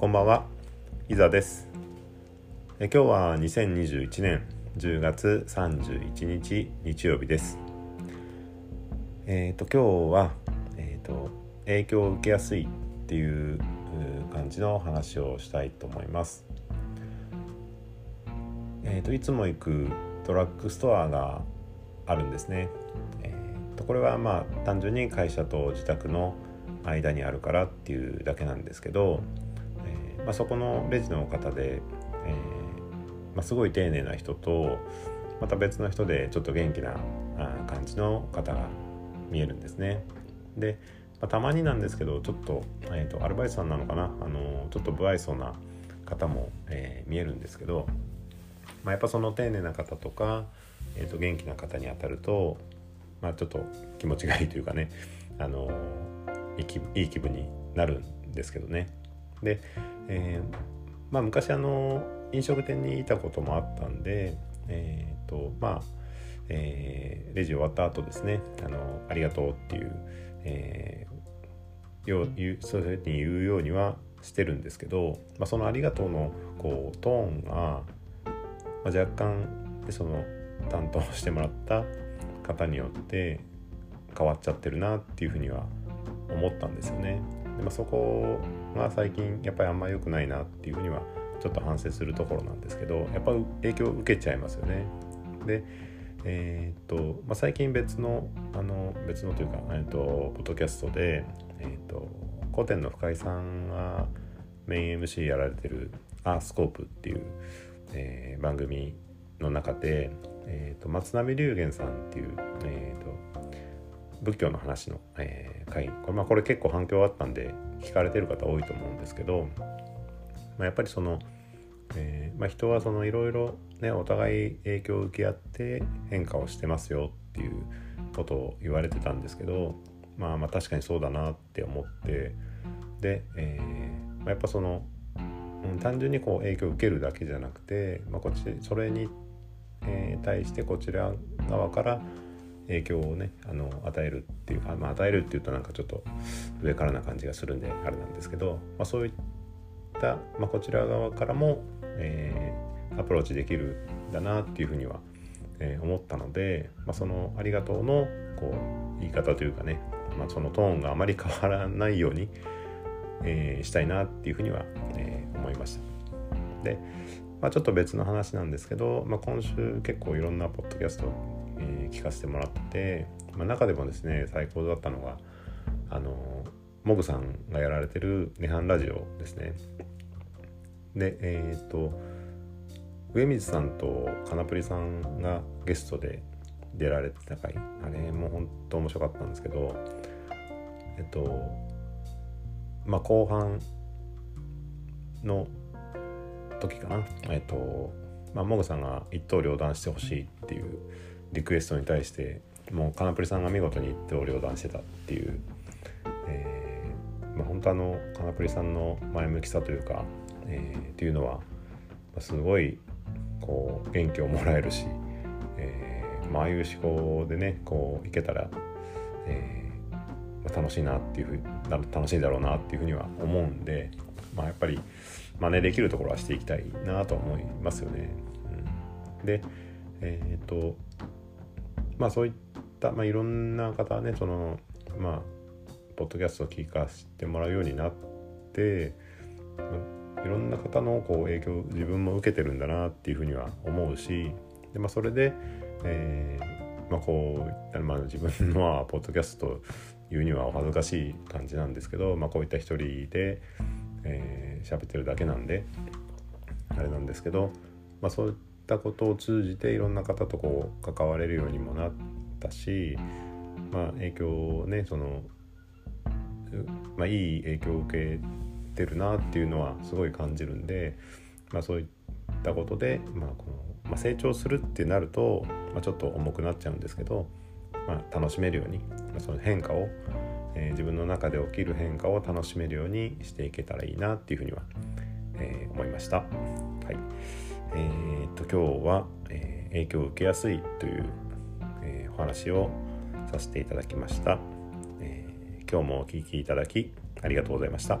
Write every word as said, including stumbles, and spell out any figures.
こんばんは、伊沢です。え今日はにせんにじゅういちねんじゅうがつさんじゅういちにち日曜日です。えっと今日は、えっと影響を受けやすいっていう感じの話をしたいと思います。えっといつも行くドラッグストアがあるんですね。えっとこれはまあ単純に会社と自宅の間にあるからっていうだけなんですけど、えーまあ、そこのレジの方で、えーまあ、すごい丁寧な人とまた別の人でちょっと元気な感じの方が見えるんですね。で、まあ、たまになんですけどちょっと、えーと、アルバイトさんなのかな、あのちょっと不愛想な方も、えー、見えるんですけど、まあ、やっぱその丁寧な方とか、えーと、元気な方に当たると、まあ、ちょっと気持ちがいいというかね、あのいい気分になるんですけどね。で、えーまあ、昔あの飲食店にいたこともあったんで、えーとまあえー、レジ終わった後ですね、あのありがとうっていう、えー、ようそういうふうに言うようにはしてるんですけど、まあ、そのありがとうのこうトーンが、まあ、若干その担当してもらった方によって変わっちゃってるなっていうふうには思ったんですよね。で、まあ、そこが最近やっぱりあんま良くないなっていうふうにはちょっと反省するところなんですけど、やっぱり影響を受けちゃいますよね。で、えーっとまあ、最近別のあの別のというか、えーっとポッドキャストで、えーっと古典の深井さんがメイン エムシー やられてるアースコープっていう、えー、番組の中で、えーっと松並龍玄さんっていう、えーっと仏教の話の、えー、会、これ、まあ、これ結構反響あったんで聞かれてる方多いと思うんですけど、まあ、やっぱりその、えーまあ、人はそのいろいろね、お互い影響を受け合って変化をしてますよっていうことを言われてたんですけど、まあ、まあ確かにそうだなって思って、で、えーまあ、やっぱその、うん、単純にこう影響を受けるだけじゃなくて、まあ、こっちそれに、えー、対してこちら側から影響をね、あの与えるっていう、まあ、与えるっていうとなんかちょっと上からな感じがするんであれなんですけど、まあ、そういった、まあ、こちら側からも、えー、アプローチできるんだなっていうふうには、えー、思ったので、まあ、そのありがとうのこう言い方というかね、まあ、そのトーンがあまり変わらないように、えー、したいなっていうふうには、えー、思いました。で、まあ、ちょっと別の話なんですけど、まあ、今週結構いろんなポッドキャスト聞かせてもらって、まあ、中でもですね、最高だったのがあのモグさんがやられてるネハンラジオですね。で、えっと上水さんとかなぷりさんがゲストで出られてた回、あれも本当面白かったんですけど、えっとまあ後半の時かな、えっとまあモグさんが一刀両断してほしいっていうリクエストに対して、もうかなぷりさんが見事に一刀両断してたっていう、えーまあ、本当あのかなぷりさんの前向きさというか、えー、っていうのは、まあ、すごいこう元気をもらえるし、えーまああいう思考でね、こういけたら、えーまあ、楽しいなっていうふう楽しいだろうなっていうふうには思うんで、まあ、やっぱり真似できるところはしていきたいなと思いますよね。うん、で、えー、っとまあそういった、まあ、いろんな方はね、そのまあポッドキャストを聞かせてもらうようになって、いろんな方のこう影響を自分も受けてるんだなっていうふうには思うし、で、まあ、それで、えーまあこうまあ、自分のはポッドキャストというにはお恥ずかしい感じなんですけど、まあ、こういった一人でえー、喋ってるだけなんであれなんですけど、まあそういったことを通じていろんな方とこう関われるようにもなったし、まあ影響をね、その、まあ、いい影響を受けてるなっていうのはすごい感じるんで、まあ、そういったことで、まあこのまあ、成長するってなると、まあ、ちょっと重くなっちゃうんですけど、まあ、楽しめるように、その変化を、えー、自分の中で起きる変化を楽しめるようにしていけたらいいなっていうふうには、えー、思いました。はい。えー、っと今日は、えー、影響を受けやすいという、えー、お話をさせていただきました。えー、今日もお聞きいただきありがとうございました。